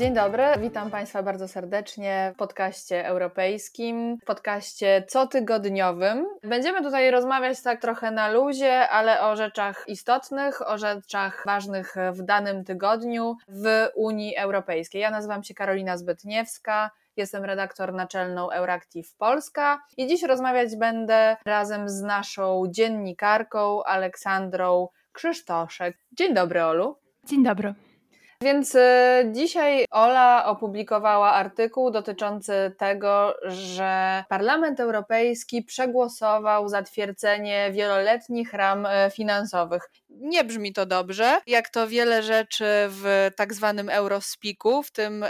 Dzień dobry, witam Państwa bardzo serdecznie w podcaście europejskim, w podcaście cotygodniowym. Będziemy tutaj rozmawiać tak trochę na luzie, ale o rzeczach istotnych, o rzeczach ważnych w danym tygodniu w Unii Europejskiej. Ja nazywam się Karolina Zbytniewska. Jestem redaktor naczelną Euractiv Polska i dziś rozmawiać będę razem z naszą dziennikarką Aleksandrą Krzysztożek. Dzień dobry, Olu. Dzień dobry. Więc dzisiaj Ola opublikowała artykuł dotyczący tego, że Parlament Europejski przegłosował zatwierdzenie wieloletnich ram finansowych. Nie brzmi to dobrze, jak to wiele rzeczy w tak zwanym eurospeaku, w tym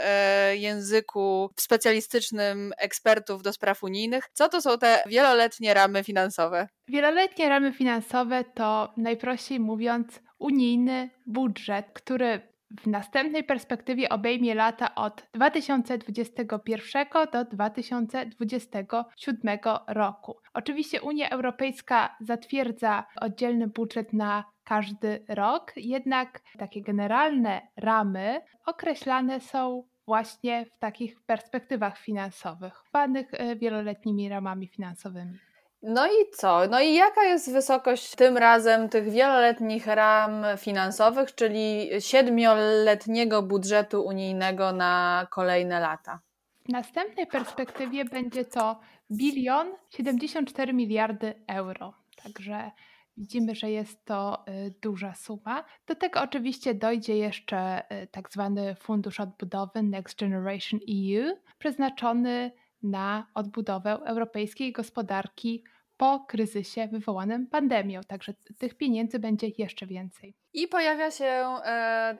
języku specjalistycznym ekspertów do spraw unijnych. Co to są te wieloletnie ramy finansowe? Wieloletnie ramy finansowe to, najprościej mówiąc, unijny budżet, który w następnej perspektywie obejmie lata od 2021 do 2027 roku. Oczywiście Unia Europejska zatwierdza oddzielny budżet na każdy rok, jednak takie generalne ramy określane są właśnie w takich perspektywach finansowych, zwanych wieloletnimi ramami finansowymi. No i co? No i jaka jest wysokość tym razem tych wieloletnich ram finansowych, czyli 7-letniego budżetu unijnego na kolejne lata? W następnej perspektywie będzie to 1 074 miliardy euro. Także widzimy, że jest to duża suma. Do tego oczywiście dojdzie jeszcze tak zwany fundusz odbudowy Next Generation EU, przeznaczony na odbudowę europejskiej gospodarki po kryzysie wywołanym pandemią. Także tych pieniędzy będzie jeszcze więcej. I pojawia się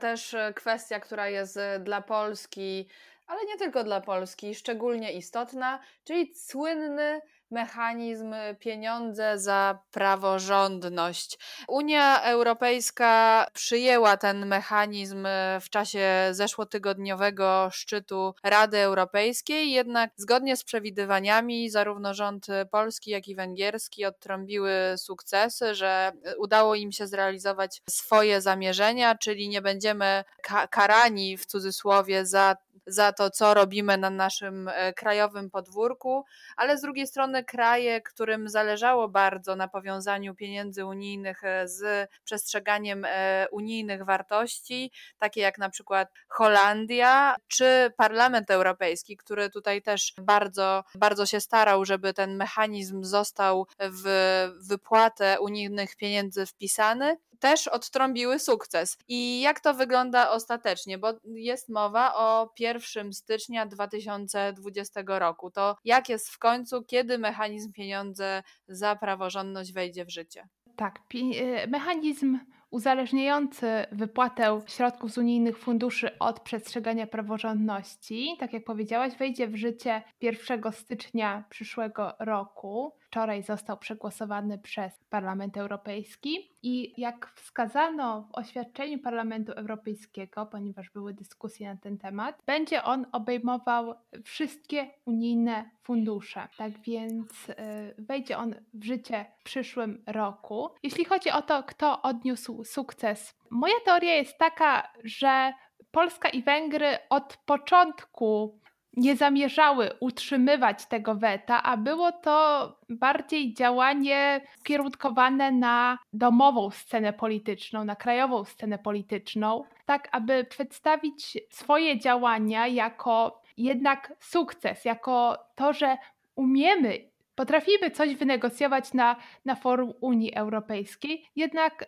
też kwestia, która jest dla Polski, ale nie tylko dla Polski, szczególnie istotna, czyli słynny mechanizm pieniądze za praworządność. Unia Europejska przyjęła ten mechanizm w czasie zeszłotygodniowego szczytu Rady Europejskiej, jednak zgodnie z przewidywaniami zarówno rząd polski, jak i węgierski odtrąbiły sukcesy, że udało im się zrealizować swoje zamierzenia, czyli nie będziemy karani w cudzysłowie za to, co robimy na naszym krajowym podwórku, ale z drugiej strony kraje, którym zależało bardzo na powiązaniu pieniędzy unijnych z przestrzeganiem unijnych wartości, takie jak na przykład Holandia, czy Parlament Europejski, który tutaj też bardzo, bardzo się starał, żeby ten mechanizm został w wypłatę unijnych pieniędzy wpisany, też odtrąbiły sukces. I jak to wygląda ostatecznie? Bo jest mowa o 1 stycznia 2020 roku. To jak jest w końcu, kiedy mechanizm pieniądze za praworządność wejdzie w życie? Tak, mechanizm uzależniający wypłatę środków z unijnych funduszy od przestrzegania praworządności, tak jak powiedziałaś, wejdzie w życie 1 stycznia przyszłego roku. Wczoraj został przegłosowany przez Parlament Europejski i jak wskazano w oświadczeniu Parlamentu Europejskiego, ponieważ były dyskusje na ten temat, będzie on obejmował wszystkie unijne fundusze. Tak więc wejdzie on w życie w przyszłym roku. Jeśli chodzi o to, kto odniósł sukces, moja teoria jest taka, że Polska i Węgry od początku nie zamierzały utrzymywać tego weta, a było to bardziej działanie ukierunkowane na domową scenę polityczną, na krajową scenę polityczną, tak aby przedstawić swoje działania jako jednak sukces, jako to, że potrafimy coś wynegocjować na forum Unii Europejskiej. Jednak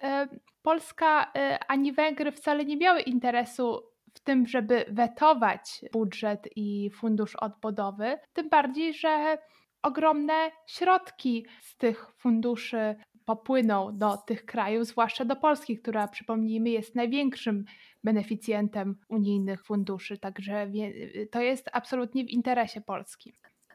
Polska ani Węgry wcale nie miały interesu w tym, żeby wetować budżet i fundusz odbudowy, tym bardziej, że ogromne środki z tych funduszy popłyną do tych krajów, zwłaszcza do Polski, która, przypomnijmy, jest największym beneficjentem unijnych funduszy, także to jest absolutnie w interesie Polski.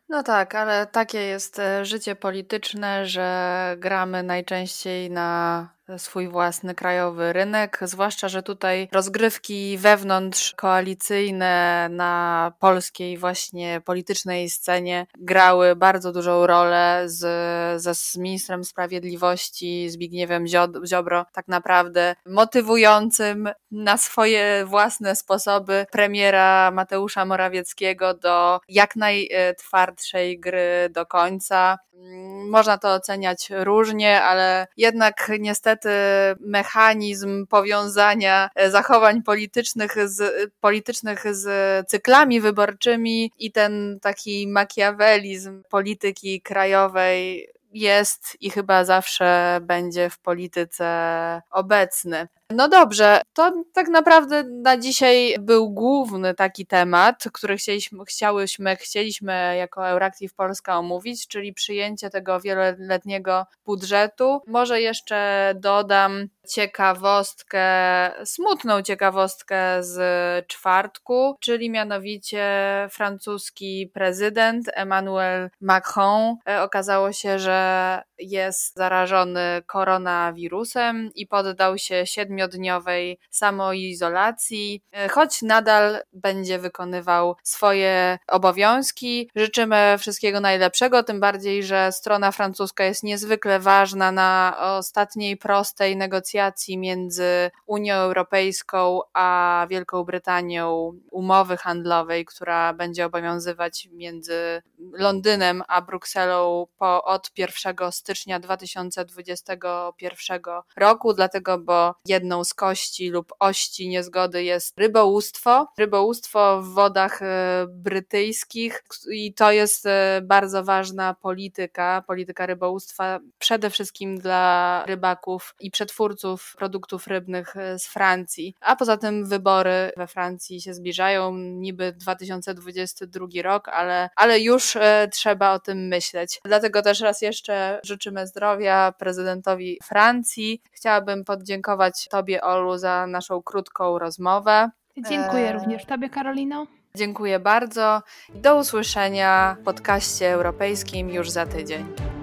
No tak, ale takie jest życie polityczne, że gramy najczęściej na swój własny krajowy rynek, zwłaszcza, że tutaj rozgrywki wewnątrzkoalicyjne na polskiej właśnie politycznej scenie grały bardzo dużą rolę z ministrem sprawiedliwości Zbigniewem Ziobro, tak naprawdę motywującym na swoje własne sposoby premiera Mateusza Morawieckiego do jak najtwardszej gry do końca. Można to oceniać różnie, ale jednak niestety mechanizm powiązania zachowań politycznych z cyklami wyborczymi i ten taki makiawelizm polityki krajowej jest i chyba zawsze będzie w polityce obecny. No dobrze, to tak naprawdę na dzisiaj był główny taki temat, który chcieliśmy jako Euractiv Polska omówić, czyli przyjęcie tego wieloletniego budżetu. Może jeszcze dodam smutną ciekawostkę z czwartku, czyli mianowicie francuski prezydent Emmanuel Macron okazało się, że jest zarażony koronawirusem i poddał się 7-dniowej samoizolacji, choć nadal będzie wykonywał swoje obowiązki. Życzymy wszystkiego najlepszego, tym bardziej, że strona francuska jest niezwykle ważna na ostatniej prostej negocjacji między Unią Europejską a Wielką Brytanią umowy handlowej, która będzie obowiązywać między Londynem a Brukselą od 1 stycznia 2021 roku, dlatego, bo jedną z kości lub ości niezgody jest rybołówstwo. Rybołówstwo w wodach brytyjskich i to jest bardzo ważna polityka rybołówstwa przede wszystkim dla rybaków i przetwórców produktów rybnych z Francji. A poza tym wybory we Francji się zbliżają, niby 2022 rok, ale już trzeba o tym myśleć. Dlatego też raz jeszcze życzymy zdrowia prezydentowi Francji. Chciałabym podziękować Tobie, Olu, za naszą krótką rozmowę. Dziękuję również Tobie, Karolino. Dziękuję bardzo. Do usłyszenia w podcaście europejskim już za tydzień.